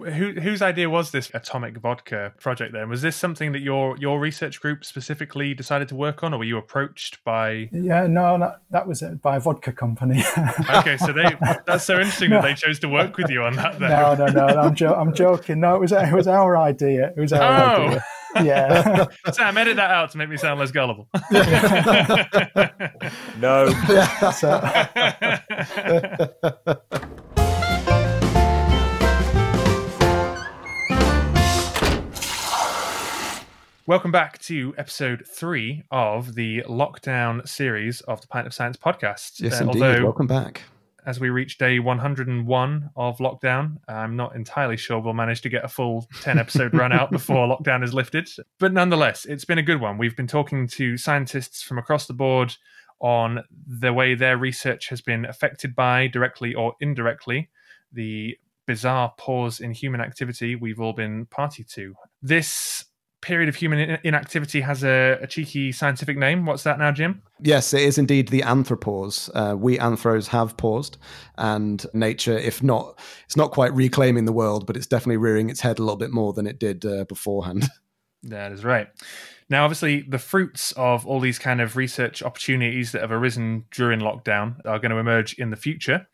Whose idea was this Atomic Vodka project then? Was this something that your research group specifically decided to work on, or were you approached by... Yeah, no, that was by a vodka company. Okay, so that's so interesting that they chose to work with you on that then. No, I'm joking. No, it was our idea. It was our idea. Yeah. Sam, edit that out to make me sound less gullible. No. Welcome back to episode 3 of the lockdown series of the Pint of Science podcast. Yes, indeed. Welcome back. As we reach day 101 of lockdown, I'm not entirely sure we'll manage to get a full 10-episode run out before lockdown is lifted. But nonetheless, it's been a good one. We've been talking to scientists from across the board on the way their research has been affected by, directly or indirectly, the bizarre pause in human activity we've all been party to. This period of human inactivity has a cheeky scientific name. What's that now, Jim? Yes, it is indeed the anthropause. We anthros have paused, and nature, if not, it's not quite reclaiming the world, but it's definitely rearing its head a little bit more than it did beforehand. That is right. Now, obviously, the fruits of all these kind of research opportunities that have arisen during lockdown are going to emerge in the future.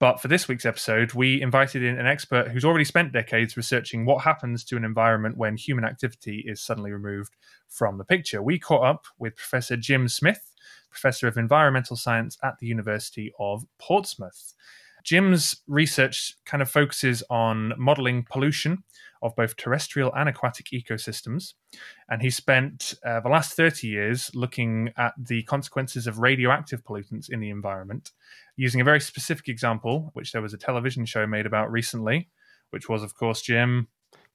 But for this week's episode, we invited in an expert who's already spent decades researching what happens to an environment when human activity is suddenly removed from the picture. We caught up with Professor Jim Smith, Professor of Environmental Science at the University of Portsmouth. Jim's research kind of focuses on modelling pollution of both terrestrial and aquatic ecosystems. And he spent the last 30 years looking at the consequences of radioactive pollutants in the environment, using a very specific example, which there was a television show made about recently, which was, of course, Jim...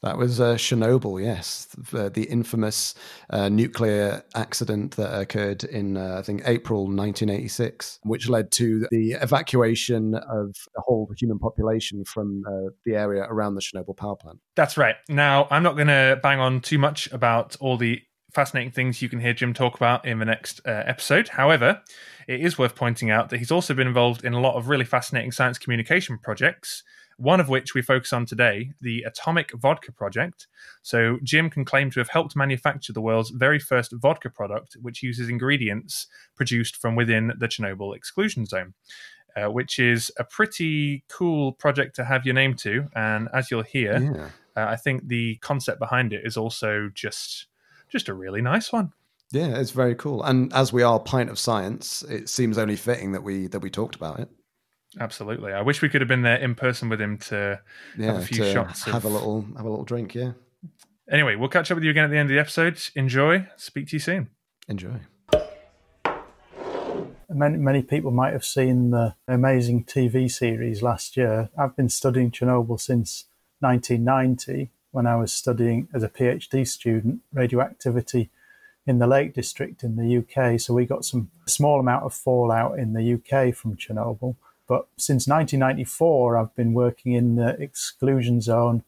That was Chernobyl, yes, the infamous nuclear accident that occurred in, I think, April 1986, which led to the evacuation of the whole human population from the area around the Chernobyl power plant. That's right. Now, I'm not going to bang on too much about all the fascinating things you can hear Jim talk about in the next episode. However, it is worth pointing out that he's also been involved in a lot of really fascinating science communication projects, one of which we focus on today, the Atomic Vodka Project. So Jim can claim to have helped manufacture the world's very first vodka product, which uses ingredients produced from within the Chernobyl exclusion zone, which is a pretty cool project to have your name to. And as you'll hear, I think the concept behind it is also just a really nice one. Yeah, it's very cool. And as we are Pint of Science, it seems only fitting that we talked about it. Absolutely. I wish we could have been there in person with him to have a few shots. Have a little drink, yeah. Anyway, we'll catch up with you again at the end of the episode. Enjoy. Speak to you soon. Enjoy. Many people might have seen the amazing TV series last year. I've been studying Chernobyl since 1990 when I was studying as a PhD student radioactivity in the Lake District in the UK. So we got some small amount of fallout in the UK from Chernobyl. But since 1994, I've been working in the exclusion zone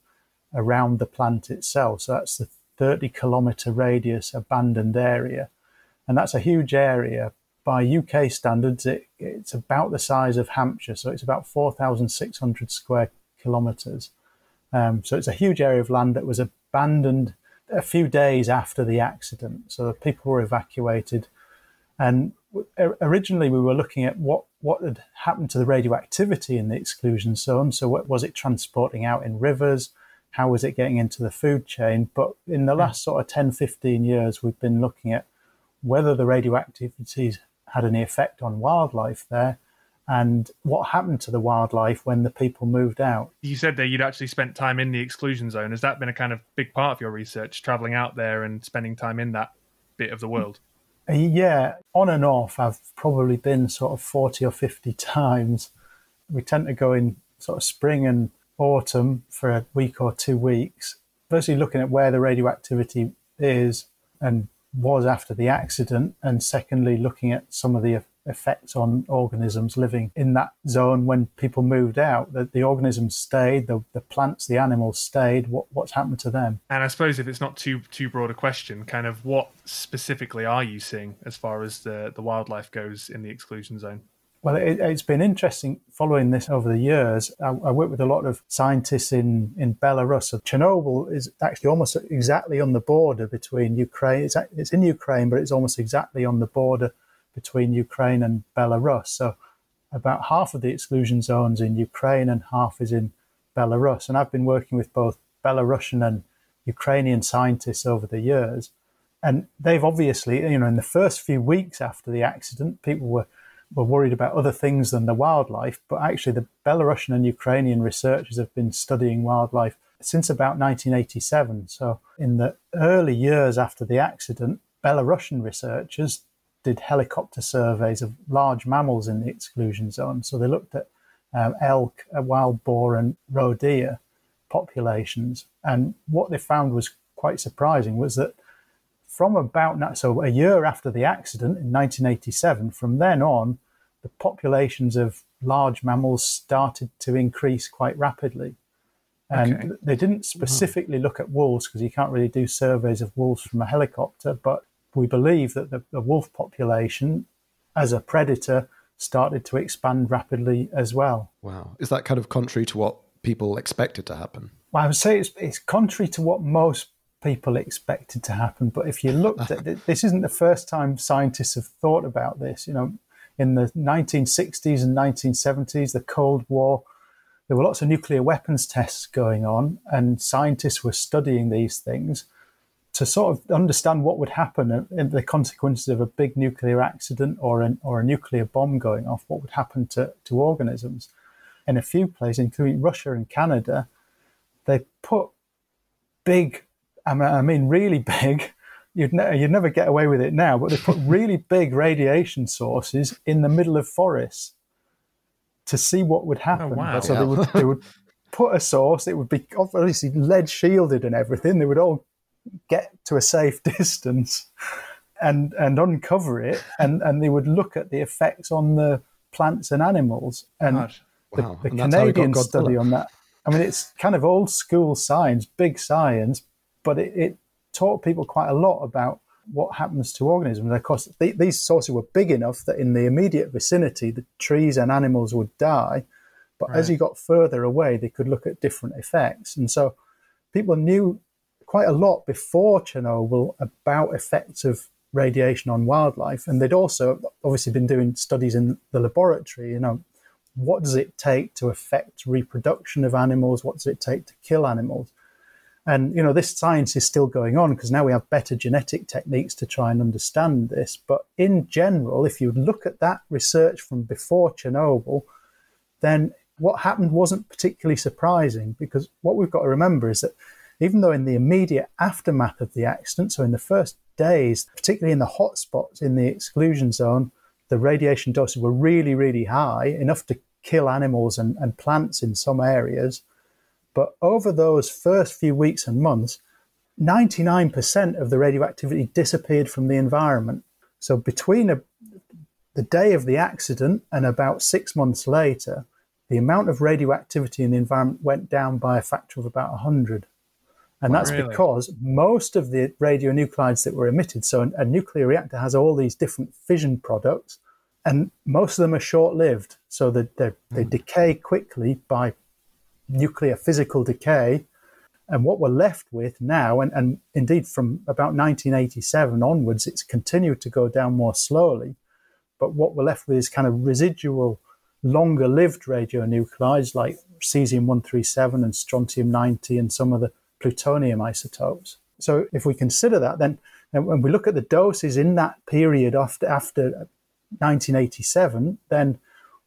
around the plant itself. So that's the 30-kilometre radius abandoned area. And that's a huge area. By UK standards, it's about the size of Hampshire. So it's about 4,600 square kilometres. So it's a huge area of land that was abandoned a few days after the accident. So the people were evacuated. And originally, we were looking at what had happened to the radioactivity in the exclusion zone. So what was it transporting out in rivers? How was it getting into the food chain? But in the last sort of 10, 15 years, we've been looking at whether the radioactivity had any effect on wildlife there and what happened to the wildlife when the people moved out. You said that you'd actually spent time in the exclusion zone. Has that been a kind of big part of your research, travelling out there and spending time in that bit of the world? Yeah, on and off, I've probably been sort of 40 or 50 times. We tend to go in sort of spring and autumn for a week or 2 weeks, firstly looking at where the radioactivity is and was after the accident, and secondly looking at some of the effects on organisms living in that zone when people moved out, that the organisms stayed, the plants, the animals stayed, what's happened to them. And I suppose if it's not too broad a question, kind of what specifically are you seeing as far as the wildlife goes in the exclusion zone? Well, it's been interesting following this over the years. I work with a lot of scientists in Belarus. Chernobyl is actually almost exactly on the border between Ukraine. It's in Ukraine, but it's almost exactly on the border between Ukraine and Belarus. So about half of the exclusion zone's in Ukraine and half is in Belarus. And I've been working with both Belarusian and Ukrainian scientists over the years. And they've obviously, in the first few weeks after the accident, people were worried about other things than the wildlife, but actually the Belarusian and Ukrainian researchers have been studying wildlife since about 1987. So in the early years after the accident, Belarusian researchers did helicopter surveys of large mammals in the exclusion zone. So they looked at elk, wild boar and roe deer populations. And what they found was quite surprising was that from about, so a year after the accident in 1987, from then on, the populations of large mammals started to increase quite rapidly. And They didn't specifically look at wolves because you can't really do surveys of wolves from a helicopter, but we believe that the wolf population as a predator started to expand rapidly as well. Wow. Is that kind of contrary to what people expected to happen? Well, I would say it's contrary to what most people expected to happen. But if you looked at it, this isn't the first time scientists have thought about this. In the 1960s and 1970s, the Cold War, there were lots of nuclear weapons tests going on, and scientists were studying these things to sort of understand what would happen in the consequences of a big nuclear accident or a nuclear bomb going off, what would happen to organisms. In a few places, including Russia and Canada, they put really big, you'd never get away with it now, but they put really big radiation sources in the middle of forests to see what would happen. Oh, wow. So they would put a source, it would be obviously lead shielded and everything, they would all get to a safe distance and uncover it, and they would look at the effects on the plants and animals. And the Canadian study on that, it's kind of old school science, big science, but it taught people quite a lot about what happens to organisms. Of course, these sources were big enough that in the immediate vicinity, the trees and animals would die. But as you got further away, they could look at different effects. And so people knew quite a lot before Chernobyl about effects of radiation on wildlife. And they'd also obviously been doing studies in the laboratory, what does it take to affect reproduction of animals? What does it take to kill animals? And, this science is still going on because now we have better genetic techniques to try and understand this. But in general, if you look at that research from before Chernobyl, then what happened wasn't particularly surprising, because what we've got to remember is that even though in the immediate aftermath of the accident, so in the first days, particularly in the hot spots in the exclusion zone, the radiation doses were really, really high, enough to kill animals and plants in some areas. But over those first few weeks and months, 99% of the radioactivity disappeared from the environment. So between the day of the accident and about 6 months later, the amount of radioactivity in the environment went down by a factor of about 100. And that's because most of the radionuclides that were emitted, so a nuclear reactor has all these different fission products, and most of them are short-lived. So they decay quickly by nuclear physical decay. And what we're left with now, and indeed from about 1987 onwards, it's continued to go down more slowly, but what we're left with is kind of residual longer-lived radionuclides like cesium-137 and strontium-90 and some of the plutonium isotopes. So if we consider that, then when we look at the doses in that period after 1987, then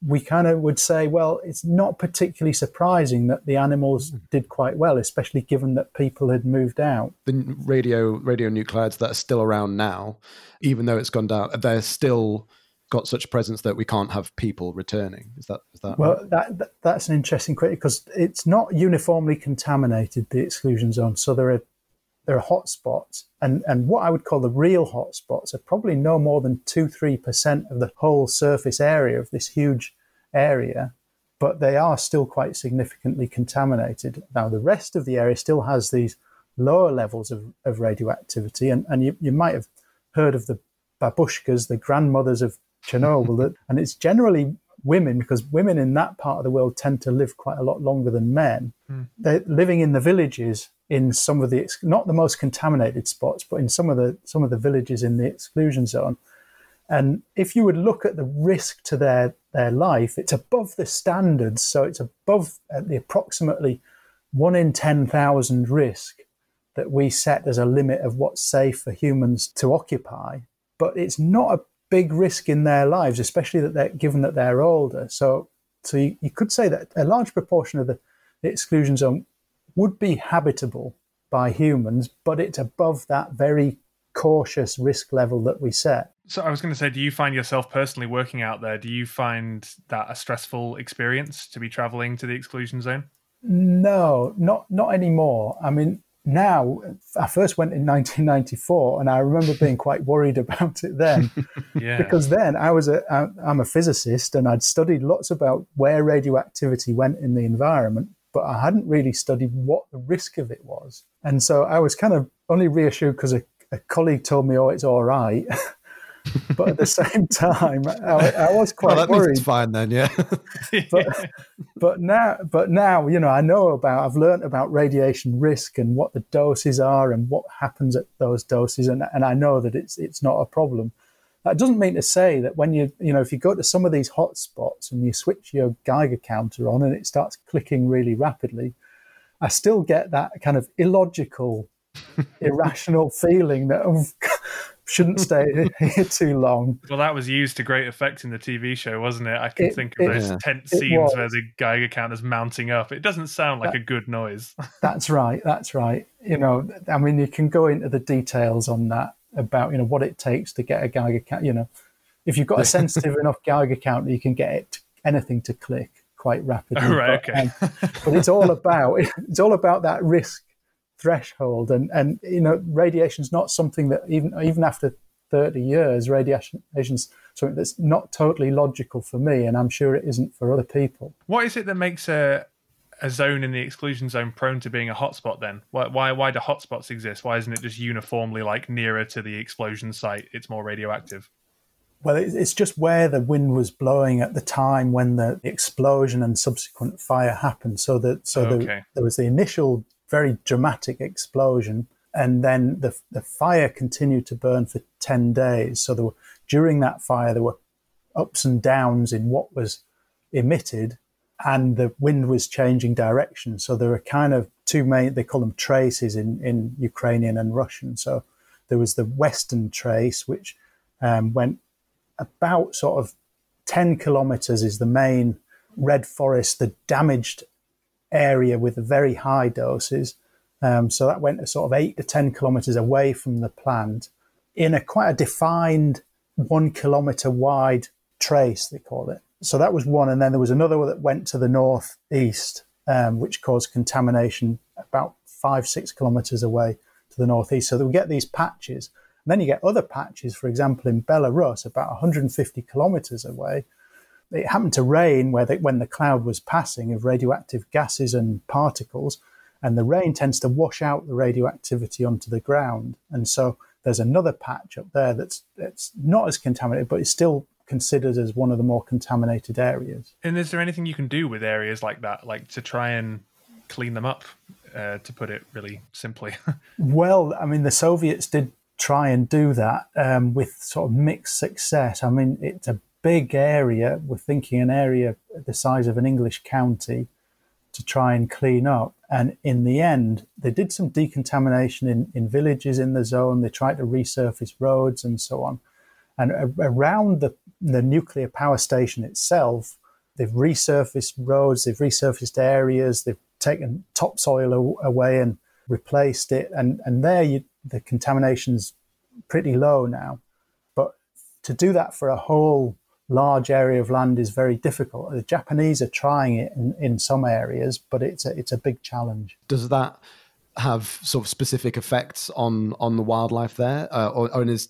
we kind of would say, well, it's not particularly surprising that the animals did quite well, especially given that people had moved out. The radionuclides that are still around now, even though it's gone down, they're still got such presence that we can't have people returning. Is that well, right? That's an interesting question, because it's not uniformly contaminated, the exclusion zone. So there are hot spots, and what I would call the real hot spots are probably no more than 2-3% of the whole surface area of this huge area, but they are still quite significantly contaminated. Now, the rest of the area still has these lower levels of radioactivity, and you might have heard of the babushkas, the grandmothers of Chernobyl, and it's generally women, because women in that part of the world tend to live quite a lot longer than men. Mm. They're living in the villages in some of the, not the most contaminated spots, but in some of the villages in the exclusion zone. And if you would look at the risk to their life, it's above the standards. So it's above the approximately 1 in 10,000 risk that we set as a limit of what's safe for humans to occupy. But it's not a big risk in their lives, especially that they're, given that they're older. So you could say that a large proportion of the exclusion zone would be habitable by humans, but it's above that very cautious risk level that we set. So I was going to say, do you find yourself personally working out there? Do you find that a stressful experience to be traveling to the exclusion zone? No, not anymore. I mean, now, I first went in 1994, and I remember being quite worried about it then. Yeah. Because then I'm a physicist, and I'd studied lots about where radioactivity went in the environment, but I hadn't really studied what the risk of it was. And so I was kind of only reassured because a colleague told me, oh, it's all right. But at the same time, I was quite worried. It's fine then, yeah. but now, you know, I've learned about radiation risk and what the doses are and what happens at those doses, and I know that it's not a problem. That doesn't mean to say that when if you go to some of these hot spots and you switch your Geiger counter on and it starts clicking really rapidly, I still get that kind of illogical, irrational feeling that shouldn't stay here too long. Well, that was used to great effect in the TV show, wasn't it? I can think of those tense scenes where the Geiger counter's mounting up. It doesn't sound like a good noise. That's right. You know, I mean, you can go into the details on that about, you know, what it takes to get a Geiger counter. You know, if you've got a sensitive enough Geiger counter, you can get anything to click quite rapidly. Oh, right, but it's all about that risk threshold, and you know, radiation's not something that even after 30 years, radiation's something that's not totally logical for me, and I'm sure it isn't for other people. What is it that makes a zone in the exclusion zone prone to being a hotspot then? Why do hotspots exist? Why isn't it just uniformly like nearer to the explosion site, it's more radioactive? Well, it's just where the wind was blowing at the time when the explosion and subsequent fire happened. There was the initial very dramatic explosion, and then the fire continued to burn for 10 days. So during that fire, there were ups and downs in what was emitted, and the wind was changing direction. So there were kind of two main, they call them traces in Ukrainian and Russian. So there was the western trace, which went about sort of 10 kilometers is the main red forest, the damaged area with very high doses. So that went to sort of 8 to 10 kilometres away from the plant in quite a defined 1 kilometre wide trace, they call it. So that was one. And then there was another one that went to the northeast, which caused contamination about 5-6 kilometres away to the northeast. So that we get these patches. And then you get other patches, for example, in Belarus, about 150 kilometres away. It happened to rain when the cloud was passing of radioactive gases and particles, and the rain tends to wash out the radioactivity onto the ground. And so there's another patch up there that's not as contaminated, but it's still considered as one of the more contaminated areas. And is there anything you can do with areas like that, like to try and clean them up, to put it really simply? Well, I mean, the Soviets did try and do that with sort of mixed success. I mean, it's a big area, we're thinking an area the size of an English county to try and clean up. And in the end, they did some decontamination in villages in the zone. They tried to resurface roads and so on. And around the nuclear power station itself, they've resurfaced roads, they've resurfaced areas, they've taken topsoil away and replaced it. And there the contamination's pretty low now. But to do that for a whole large area of land is very difficult. The Japanese are trying it in some areas, but it's a big challenge. Does that have sort of specific effects on the wildlife there,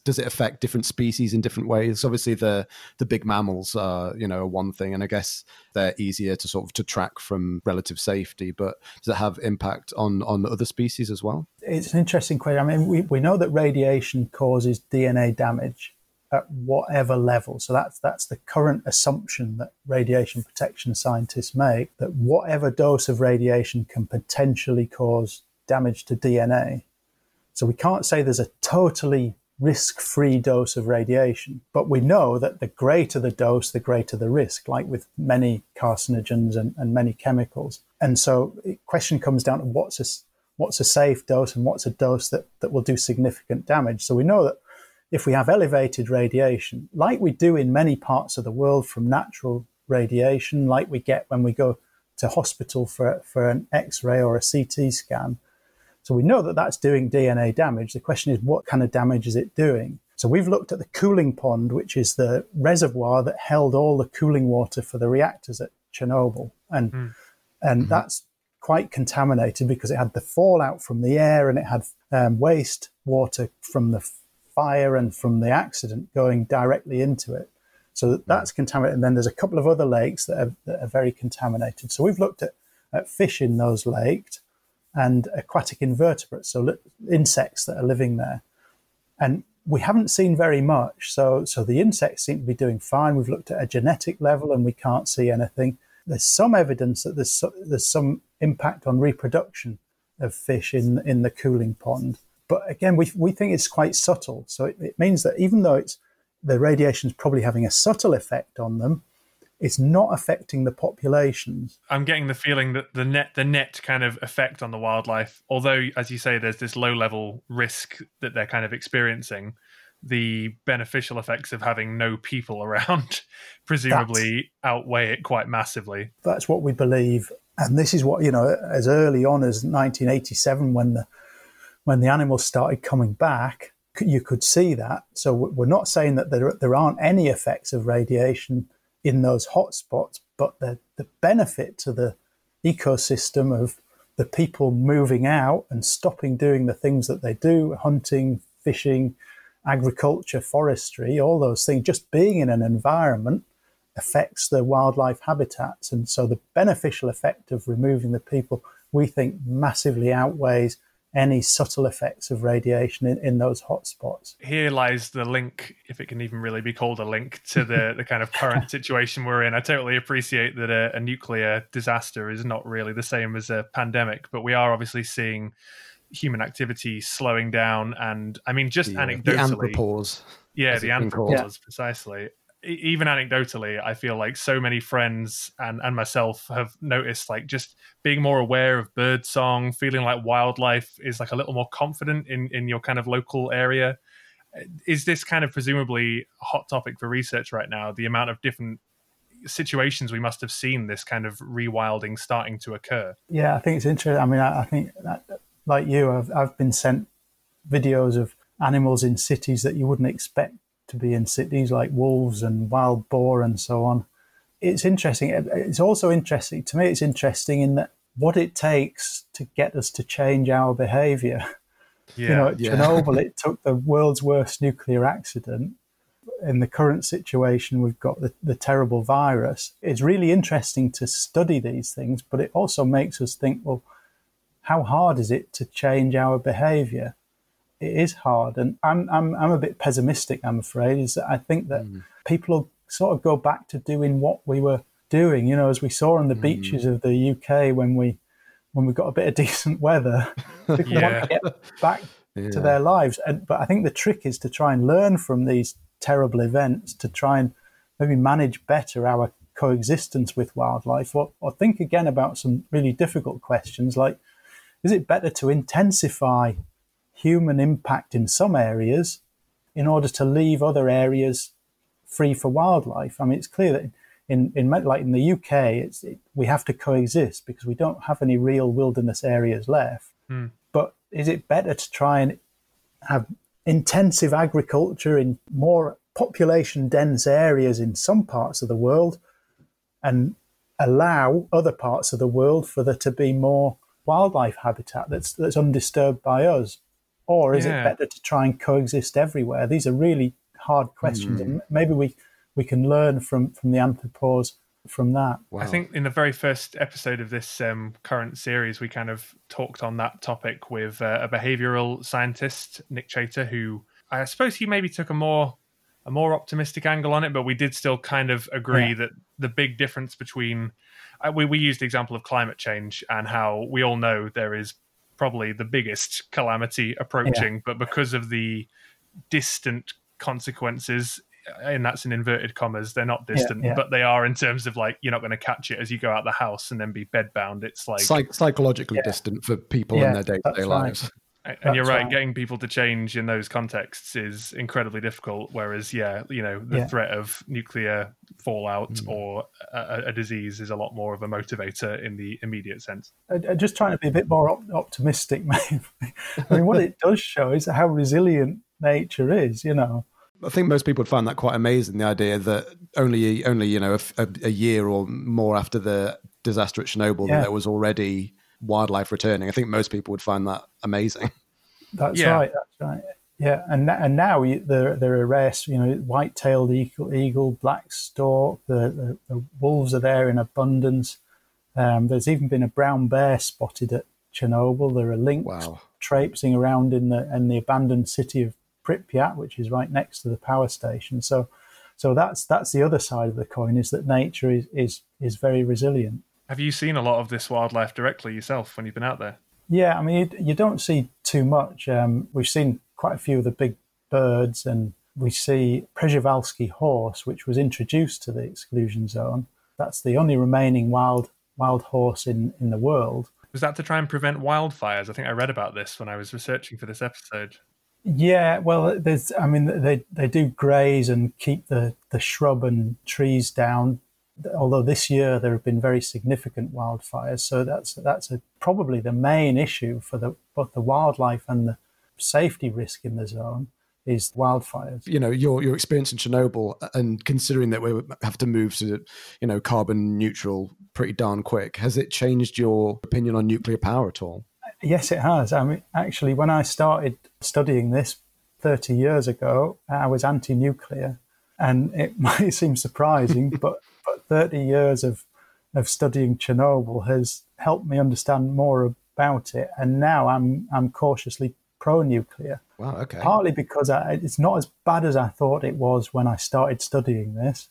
does it affect different species in different ways? Obviously, the big mammals are, you know, one thing, and I guess they're easier to sort of to track from relative safety. But does it have impact on other species as well? It's an interesting question. I mean, we know that radiation causes DNA damage. at whatever level. So that's the current assumption that radiation protection scientists make, that whatever dose of radiation can potentially cause damage to DNA. So we can't say there's a totally risk-free dose of radiation, but we know that the greater the dose, the greater the risk, like with many carcinogens and many chemicals. And so the question comes down to what's a safe dose and what's a dose that will do significant damage. So we know that if we have elevated radiation, like we do in many parts of the world from natural radiation, like we get when we go to hospital for an X-ray or a CT scan, so we know that that's doing DNA damage. The question is, what kind of damage is it doing? So we've looked at the cooling pond, which is the reservoir that held all the cooling water for the reactors at Chernobyl. And that's quite contaminated because it had the fallout from the air and it had waste water from the fire and from the accident going directly into it. So that's contaminated. And then there's a couple of other lakes that are very contaminated. So we've looked at fish in those lakes and aquatic invertebrates, so insects that are living there. And we haven't seen very much. So the insects seem to be doing fine. We've looked at a genetic level and we can't see anything. There's some evidence that there's some impact on reproduction of fish in the cooling pond. But again, we think it's quite subtle. So it means that even though the radiation's probably having a subtle effect on them, it's not affecting the populations. I'm getting the feeling that the net kind of effect on the wildlife, although, as you say, there's this low-level risk that they're kind of experiencing, the beneficial effects of having no people around presumably outweigh it quite massively. That's what we believe. And this is what, as early on as 1987, when the animals started coming back, you could see that. So we're not saying that there aren't any effects of radiation in those hotspots, but the benefit to the ecosystem of the people moving out and stopping doing the things that they do, hunting, fishing, agriculture, forestry, all those things, just being in an environment affects the wildlife habitats. And so the beneficial effect of removing the people, we think, massively outweighs any subtle effects of radiation in those hotspots. Here lies the link, if it can even really be called a link, to the kind of current situation we're in. I totally appreciate that a nuclear disaster is not really the same as a pandemic, but we are obviously seeing human activity slowing down. And I mean, just anecdotally... The anthropause. Yeah, the anthropause, precisely. Even anecdotally, I feel like so many friends and myself have noticed, like, just being more aware of bird song, feeling like wildlife is like a little more confident in your kind of local area. Is this kind of presumably a hot topic for research right now? The amount of different situations we must have seen this kind of rewilding starting to occur. Yeah, I think it's interesting. I mean, I think that, like you, I've been sent videos of animals in cities that you wouldn't expect to be in cities, like wolves and wild boar and so on. It's interesting. It's also interesting to me. It's interesting in that what it takes to get us to change our behavior. Yeah, at Chernobyl, it took the world's worst nuclear accident. In the current situation, we've got the terrible virus. It's really interesting to study these things, but it also makes us think, well, how hard is it to change our behavior? It is hard, and I'm a bit pessimistic, I'm afraid, is that I think that people will sort of go back to doing what we were doing, as we saw on the beaches of the UK when we got a bit of decent weather. People want to get back to their lives. But I think the trick is to try and learn from these terrible events, to try and maybe manage better our coexistence with wildlife, or think again about some really difficult questions like, is it better to intensify human impact in some areas in order to leave other areas free for wildlife? I mean, it's clear that in the UK, we have to coexist because we don't have any real wilderness areas left. But is it better to try and have intensive agriculture in more population-dense areas in some parts of the world and allow other parts of the world for there to be more wildlife habitat that's undisturbed by us? Or is it better to try and coexist everywhere? These are really hard questions. And maybe we can learn from the anthropause from that. Wow. I think in the very first episode of this current series, we kind of talked on that topic with a behavioral scientist, Nick Chater, who I suppose he maybe took a more a more optimistic angle on it, but we did still kind of agree that the big difference between we used the example of climate change and how we all know there is probably the biggest calamity approaching, but because of the distant consequences, and that's in inverted commas, they're not distant, but they are in terms of like, you're not going to catch it as you go out the house and then be bedbound. It's like psychologically distant for people in their day-to-day lives. And that's you're right, getting people to change in those contexts is incredibly difficult. Whereas, the threat of nuclear fallout or a disease is a lot more of a motivator in the immediate sense. Just trying to be a bit more optimistic, maybe. I mean, what it does show is how resilient nature is, you know. I think most people would find that quite amazing, the idea that only a year or more after the disaster at Chernobyl, that there was already wildlife returning. I think most people would find that amazing. That's right. Yeah, and now there are rest, white-tailed eagle, black-stork, the wolves are there in abundance. There's even been a brown bear spotted at Chernobyl. There are lynx traipsing around in the abandoned city of Pripyat, which is right next to the power station. So that's the other side of the coin, is that nature is very resilient. Have you seen a lot of this wildlife directly yourself when you've been out there? Yeah, I mean, you don't see too much. We've seen quite a few of the big birds, and we see Przewalski's horse, which was introduced to the exclusion zone. That's the only remaining wild horse in the world. Was that to try and prevent wildfires? I think I read about this when I was researching for this episode. Yeah, well, they do graze and keep the shrub and trees down, although this year there have been very significant wildfires. So that's probably the main issue for both the wildlife and the safety risk in the zone is wildfires. Your experience in Chernobyl, and considering that we have to move to, carbon neutral pretty darn quick, has it changed your opinion on nuclear power at all? Yes, it has. I mean, actually, when I started studying this 30 years ago, I was anti-nuclear, and it might seem surprising, but 30 years of studying Chernobyl has helped me understand more about it, and now I'm cautiously pro-nuclear. Wow, okay. Partly because it's not as bad as I thought it was when I started studying this,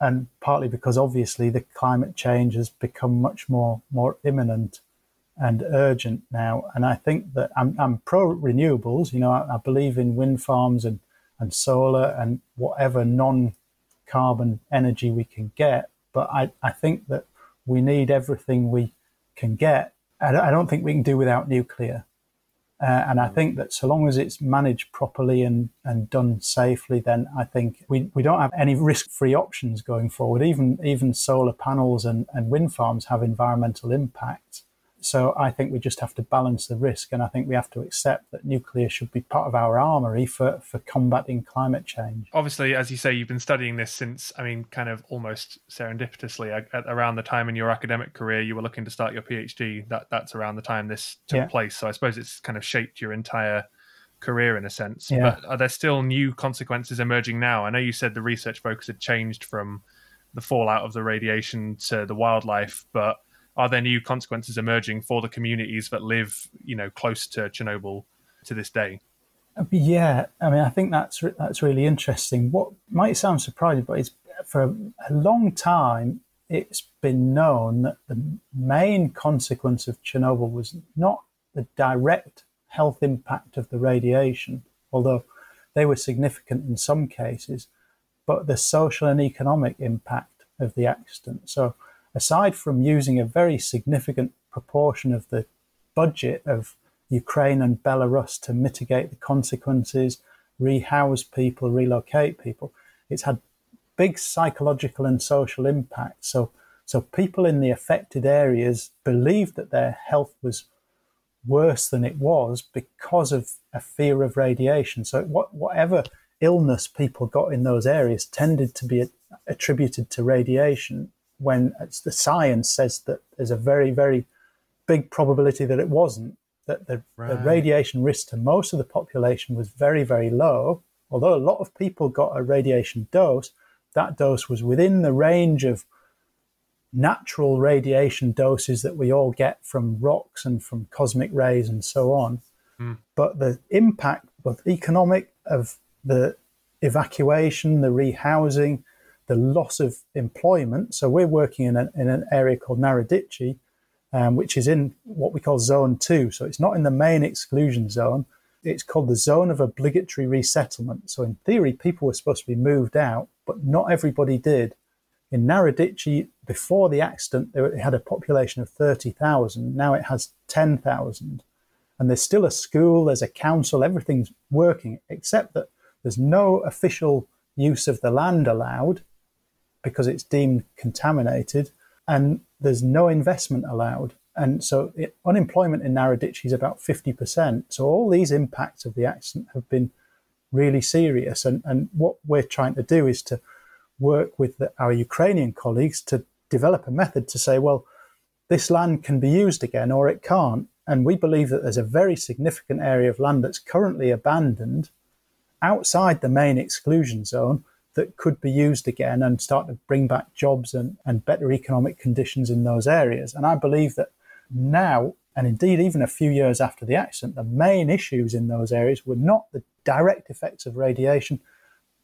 and partly because obviously the climate change has become much more imminent and urgent now. And I think that I'm pro renewables. I believe in wind farms and solar and whatever non-carbon energy we can get. But I think that we need everything we can get. I don't think we can do without nuclear. And I think that so long as it's managed properly and done safely, then I think we don't have any risk-free options going forward. Even solar panels and wind farms have environmental impacts. So I think we just have to balance the risk, and I think we have to accept that nuclear should be part of our armoury for combating climate change. Obviously, as you say, you've been studying this since, kind of almost serendipitously, around the time in your academic career you were looking to start your PhD. That's around the time this took place. So I suppose it's kind of shaped your entire career in a sense. Yeah. But are there still new consequences emerging now? I know you said the research focus had changed from the fallout of the radiation to the wildlife, but are there new consequences emerging for the communities that live, close to Chernobyl to this day? Yeah, I think that's really interesting. What might sound surprising, but it's for a long time, it's been known that the main consequence of Chernobyl was not the direct health impact of the radiation, although they were significant in some cases, but the social and economic impact of the accident. So aside from using a very significant proportion of the budget of Ukraine and Belarus to mitigate the consequences, rehouse people, relocate people, it's had big psychological and social impacts. So people in the affected areas believed that their health was worse than it was because of a fear of radiation. So whatever illness people got in those areas tended to be attributed to radiation, when the science says that there's a very, very big probability that it wasn't, that the radiation risk to most of the population was very, very low. Although a lot of people got a radiation dose, that dose was within the range of natural radiation doses that we all get from rocks and from cosmic rays and so on. But the impact, both economic, of the evacuation, the rehousing, the loss of employment. So we're working in an area called Narodici, which is in what we call Zone 2. So it's not in the main exclusion zone. It's called the Zone of Obligatory Resettlement. So in theory, people were supposed to be moved out, but not everybody did. In Narodici, before the accident, it had a population of 30,000. Now it has 10,000. And there's still a school, there's a council, everything's working, except that there's no official use of the land allowed because it's deemed contaminated, and there's no investment allowed. And so unemployment in Narodici is about 50%. So all these impacts of the accident have been really serious. And what we're trying to do is to work with our Ukrainian colleagues to develop a method to say, well, this land can be used again or it can't. And we believe that there's a very significant area of land that's currently abandoned outside the main exclusion zone that could be used again and start to bring back jobs and better economic conditions in those areas. And I believe that now, and indeed even a few years after the accident, the main issues in those areas were not the direct effects of radiation,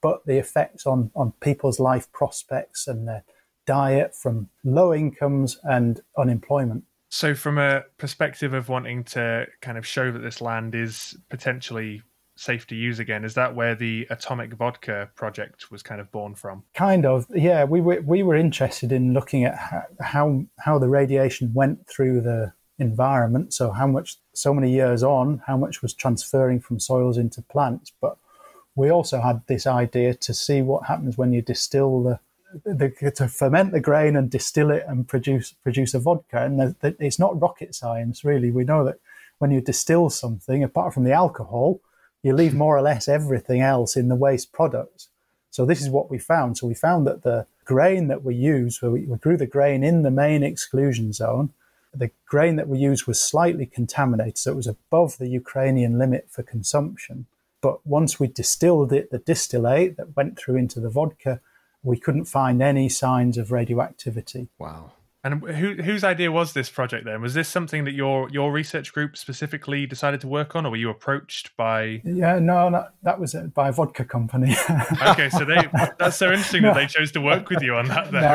but the effects on people's life prospects and their diet from low incomes and unemployment. So from a perspective of wanting to kind of show that this land is potentially safe to use again, is that where the Atomic Vodka Project was kind of born from? Kind of, yeah. We were interested in looking at how the radiation went through the environment. So how much, so many years on, how much was transferring from soils into plants. But we also had this idea to see what happens when you distill to ferment the grain and distill it and produce a vodka. And it's not rocket science, really. We know that when you distill something, apart from the alcohol, you leave more or less everything else in the waste product. So this is what we found. So we found that the grain that we used, where we grew the grain in the main exclusion zone, the grain that we used was slightly contaminated. So it was above the Ukrainian limit for consumption. But once we distilled it, the distillate that went through into the vodka, we couldn't find any signs of radioactivity. Wow. And whose idea was this project then? Was this something that your research group specifically decided to work on, or were you approached by... Yeah, no, that was by a vodka company. Okay, so that's so interesting that they chose to work with you on that then. No,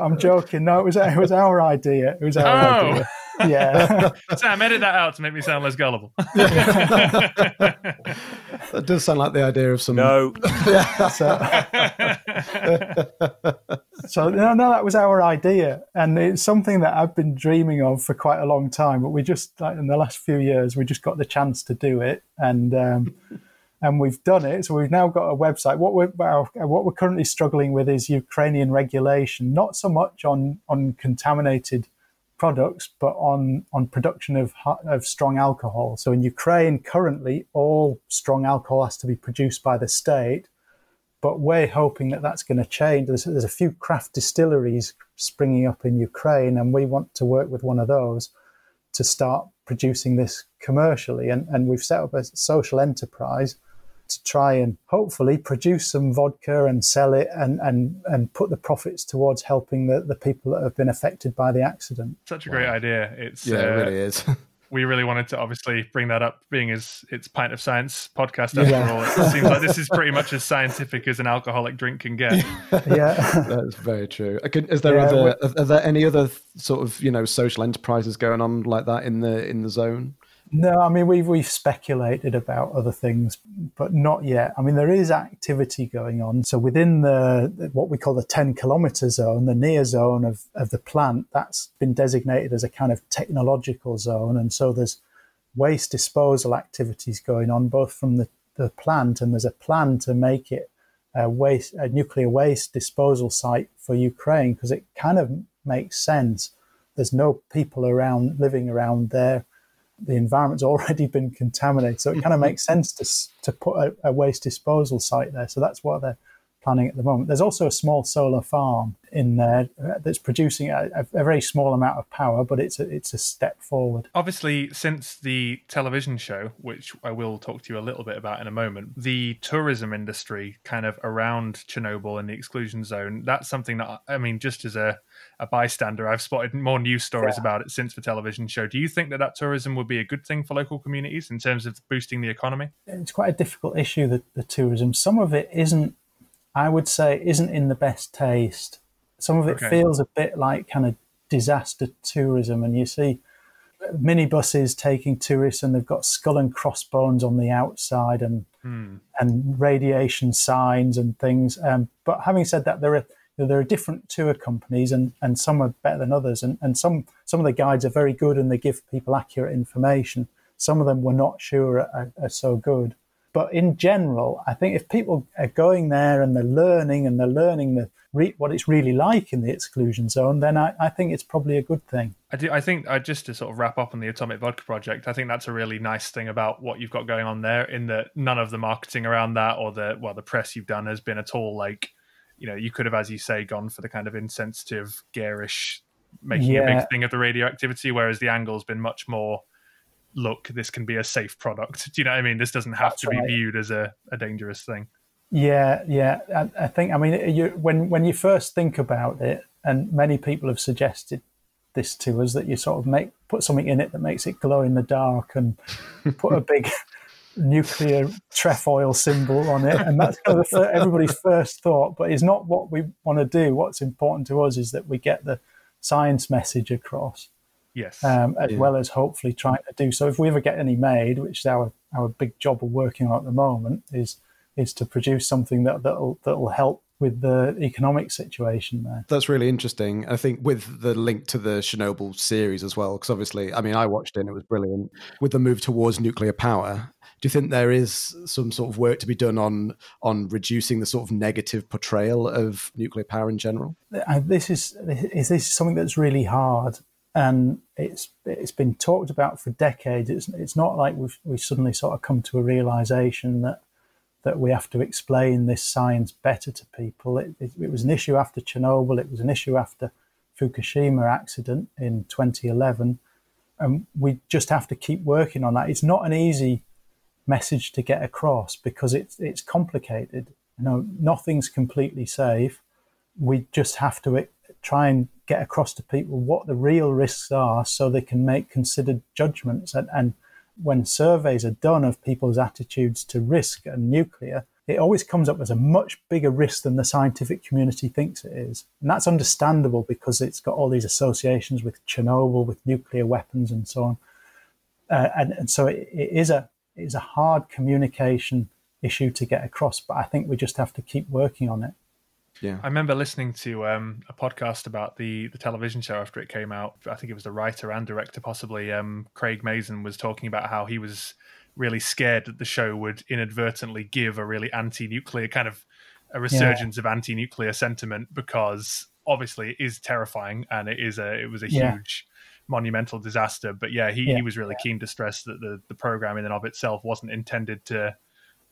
I'm joking. No, it was our idea. It was our idea. Yeah. Sam, edit that out to make me sound less gullible. That does sound like the idea of some... No. Yeah, So no, that was our idea, and it's something that I've been dreaming of for quite a long time. But we just, like, in the last few years, we just got the chance to do it, and we've done it. So we've now got a website. What we're currently struggling with is Ukrainian regulation, not so much on contaminated products, but on production of strong alcohol. So in Ukraine, currently, all strong alcohol has to be produced by the state. But we're hoping that that's going to change. There's a few craft distilleries springing up in Ukraine, and we want to work with one of those to start producing this commercially. And we've set up a social enterprise to try and hopefully produce some vodka and sell it and put the profits towards helping the people that have been affected by the accident. Such a great idea. It really is. We really wanted to obviously bring that up, being as it's Pint of Science podcast after all. It seems like this is pretty much as scientific as an alcoholic drink can get. Yeah, that's very true. Are there any other sort of social enterprises going on like that in the zone? No, I mean we've speculated about other things, but not yet. I mean there is activity going on. So within the what we call the 10-kilometer zone, the near zone of the plant, that's been designated as a kind of technological zone, and so there's waste disposal activities going on both from the plant, and there's a plan to make it a nuclear waste disposal site for Ukraine because it kind of makes sense. There's no people around living around there. The environment's already been contaminated, so it kind of makes sense to put a waste disposal site there. So that's what they're planning at the moment. There's also a small solar farm in there that's producing a very small amount of power, but it's a step forward. Obviously, since the television show, which I will talk to you a little bit about in a moment, the tourism industry kind of around Chernobyl and the exclusion zone, that's something that, I mean, just as a bystander, I've spotted more news stories about it since the television show. Do you think that that tourism would be a good thing for local communities in terms of boosting the economy? It's quite a difficult issue, the tourism. Some of it isn't in the best taste. Some of it feels a bit like kind of disaster tourism, and you see minibuses taking tourists and they've got skull and crossbones on the outside and radiation signs and things. But having said that, there are different tour companies and some are better than others. And some of the guides are very good and they give people accurate information. Some of them we're not sure are so good. But in general, I think if people are going there and they're learning what it's really like in the exclusion zone, then I think it's probably a good thing. I think, just to sort of wrap up on the Atomic Vodka Project, I think that's a really nice thing about what you've got going on there, in that none of the marketing around that or the press you've done has been at all like, you know, you could have, as you say, gone for the kind of insensitive, garish, making a big thing of the radioactivity, whereas the angle's been much more, look, this can be a safe product. Do you know what I mean? This doesn't have to be viewed as a dangerous thing. Yeah. I think, I mean, when you first think about it, and many people have suggested this to us, that you sort of put something in it that makes it glow in the dark and put a big nuclear trefoil symbol on it. And that's kind of everybody's first thought, but it's not what we want to do. What's important to us is that we get the science message across. Yes. As well as hopefully trying to do so. If we ever get any made, which is our big job we're working on at the moment, is to produce something that'll help with the economic situation there. That's really interesting. I think with the link to the Chernobyl series as well, because obviously, I mean, I watched it and it was brilliant. With the move towards nuclear power, do you think there is some sort of work to be done on reducing the sort of negative portrayal of nuclear power in general? This is something that's really hard. And it's been talked about for decades. It's not like we suddenly sort of come to a realization that we have to explain this science better to people. It was an issue after Chernobyl. It was an issue after Fukushima accident in 2011, and we just have to keep working on that. It's not an easy message to get across because it's complicated. You know, nothing's completely safe. We just have to try and get across to people what the real risks are so they can make considered judgments. And when surveys are done of people's attitudes to risk and nuclear, it always comes up as a much bigger risk than the scientific community thinks it is. And that's understandable because it's got all these associations with Chernobyl, with nuclear weapons and so on. And so it is a hard communication issue to get across, but I think we just have to keep working on it. Yeah. I remember listening to a podcast about the television show after it came out. I think it was the writer and director, possibly, Craig Mazin, was talking about how he was really scared that the show would inadvertently give a really anti-nuclear kind of a resurgence of anti-nuclear sentiment, because obviously it is terrifying and it was a huge monumental disaster. But he was really keen to stress that the program in and of itself wasn't intended to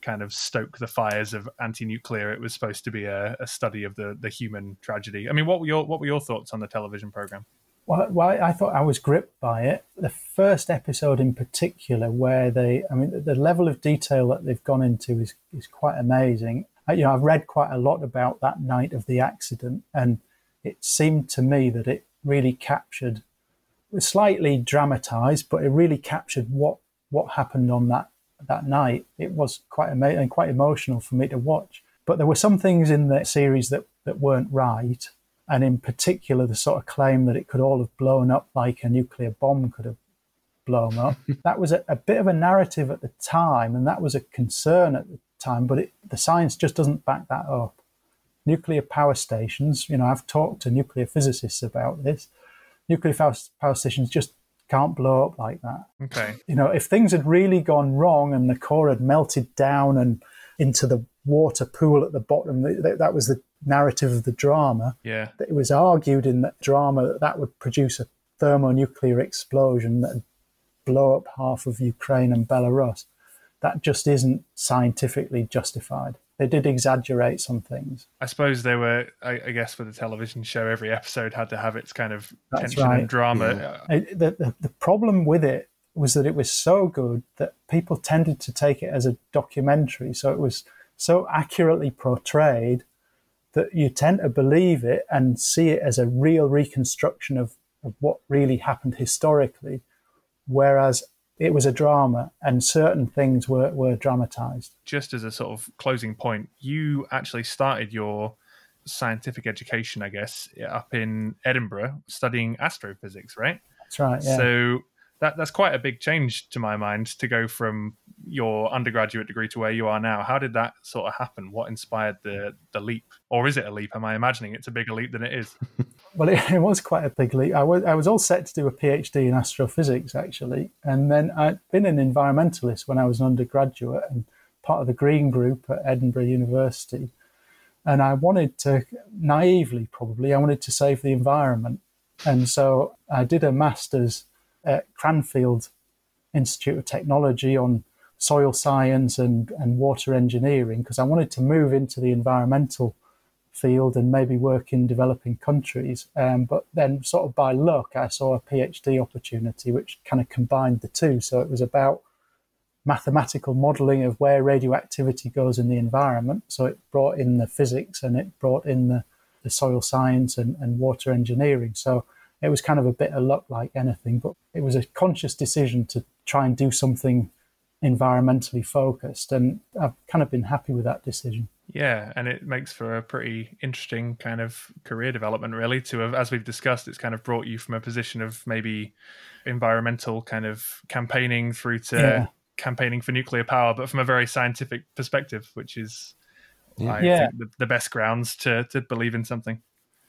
kind of stoke the fires of anti-nuclear. It was supposed to be a study of the human tragedy. I mean, what were your thoughts on the television program? Well, I thought I was gripped by it. The first episode in particular, where the level of detail that they've gone into is quite amazing. You know, I've read quite a lot about that night of the accident, and it seemed to me that it really captured, slightly dramatized, but it really captured what happened on that night. It was quite amazing and quite emotional for me to watch. But there were some things in the series that weren't right, and in particular the sort of claim that it could all have blown up like a nuclear bomb could have blown up. That was a bit of a narrative at the time, and that was a concern at the time, but the science just doesn't back that up. Nuclear power stations, you know, I've talked to nuclear physicists about this, nuclear power stations just can't blow up like that. Okay. You know, if things had really gone wrong and the core had melted down and into the water pool at the bottom, that was the narrative of the drama. Yeah. It was argued in that drama that would produce a thermonuclear explosion that would blow up half of Ukraine and Belarus. That just isn't scientifically justified. they did exaggerate some things. I suppose they were, I guess, for the television show, every episode had to have its kind of tension and drama. Yeah. The problem with it was that it was so good that people tended to take it as a documentary. So it was so accurately portrayed that you tend to believe it and see it as a real reconstruction of what really happened historically, whereas it was a drama and certain things were dramatized. Just as a sort of closing point, you actually started your scientific education, I guess, up in Edinburgh studying astrophysics, right? That's right, yeah. So that's quite a big change to my mind, to go from your undergraduate degree to where you are now. How did that sort of happen? What inspired the leap? Or is it a leap? Am I imagining it's a bigger leap than it is? Well, it was quite a big leap. I was all set to do a PhD in astrophysics, actually. And then I'd been an environmentalist when I was an undergraduate and part of the Green Group at Edinburgh University. And I wanted to, naively probably, I wanted to save the environment. And so I did a master's at Cranfield Institute of Technology on soil science and water engineering, because I wanted to move into the environmental field and maybe work in developing countries. But then sort of by luck, I saw a PhD opportunity which kind of combined the two. So it was about mathematical modelling of where radioactivity goes in the environment. So it brought in the physics and it brought in the soil science and water engineering. So it was kind of a bit of luck like anything, but it was a conscious decision to try and do something environmentally focused. And I've kind of been happy with that decision. Yeah, and it makes for a pretty interesting kind of career development, really, to have, as we've discussed, it's kind of brought you from a position of maybe environmental kind of campaigning through to campaigning for nuclear power, but from a very scientific perspective, which is, I think, the best grounds to believe in something.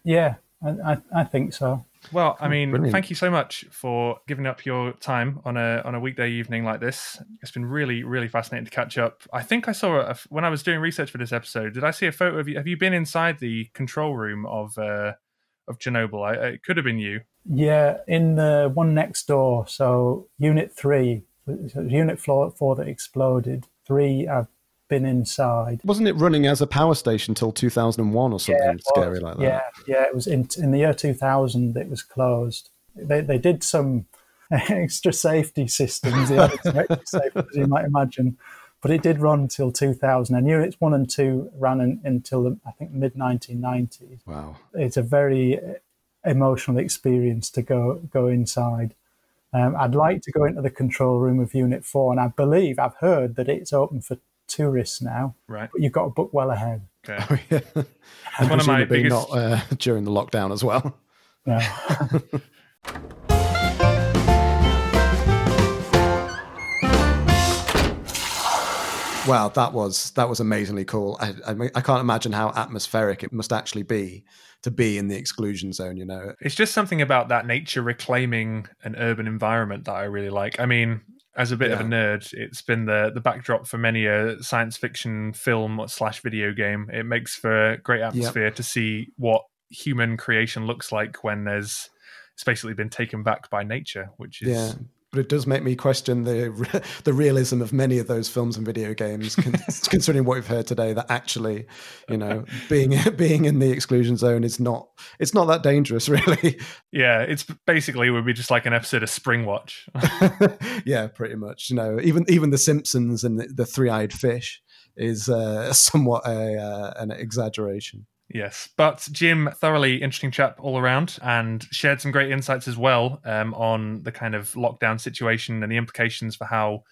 Yeah, I think so. Well, I mean, brilliant. Thank you so much for giving up your time on a weekday evening like this. It's been really, really fascinating to catch up. I think I saw, when I was doing research for this episode, did I see a photo of you? Have you been inside the control room of Chernobyl? It could have been you. Yeah, in the one next door. So Unit 3, Unit 4 that exploded, 3 I've been inside. Wasn't it running as a power station till 2001 or something scary like that? Yeah, it was in the year 2000 it was closed. They did some extra safety systems, as you might imagine, but it did run till 2000, and Units 1 and 2 ran until I think mid-1990s. Wow. It's a very emotional experience to go inside. I'd like to go into the control room of Unit 4, and I believe, I've heard that it's open for tourists now, right? But you've got to book well ahead. Okay. Oh, yeah. And one of my biggest during the lockdown as well. No. Wow, that was amazingly cool. I can't imagine how atmospheric it must actually be to be in the exclusion zone. You know, it's just something about that nature reclaiming an urban environment that I really like. I mean, as a bit of a nerd, it's been the backdrop for many a science fiction film / video game. It makes for great atmosphere to see what human creation looks like when it's basically been taken back by nature, which is... Yeah, but it does make me question the realism of many of those films and video games, considering what we've heard today, that actually, you know, being in the exclusion zone is not that dangerous, really. Yeah, it's basically would be just like an episode of Spring Watch. Yeah, pretty much. You know, even The Simpsons and the Three-Eyed Fish is somewhat an exaggeration. Yes, but Jim, thoroughly interesting chap all around, and shared some great insights as well on the kind of lockdown situation and the implications for how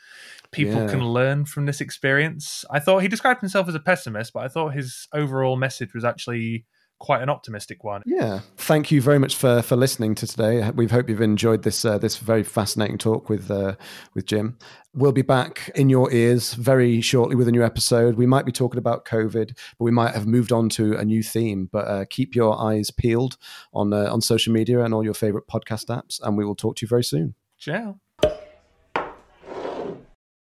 people can learn from this experience. I thought he described himself as a pessimist, but I thought his overall message was actually quite an optimistic one. Yeah. Thank you very much for listening to today. We hope you've enjoyed this very fascinating talk with Jim. We'll be back in your ears very shortly with a new episode. We might be talking about COVID, but we might have moved on to a new theme. But keep your eyes peeled on social media and all your favorite podcast apps, and we will talk to you very soon. Ciao.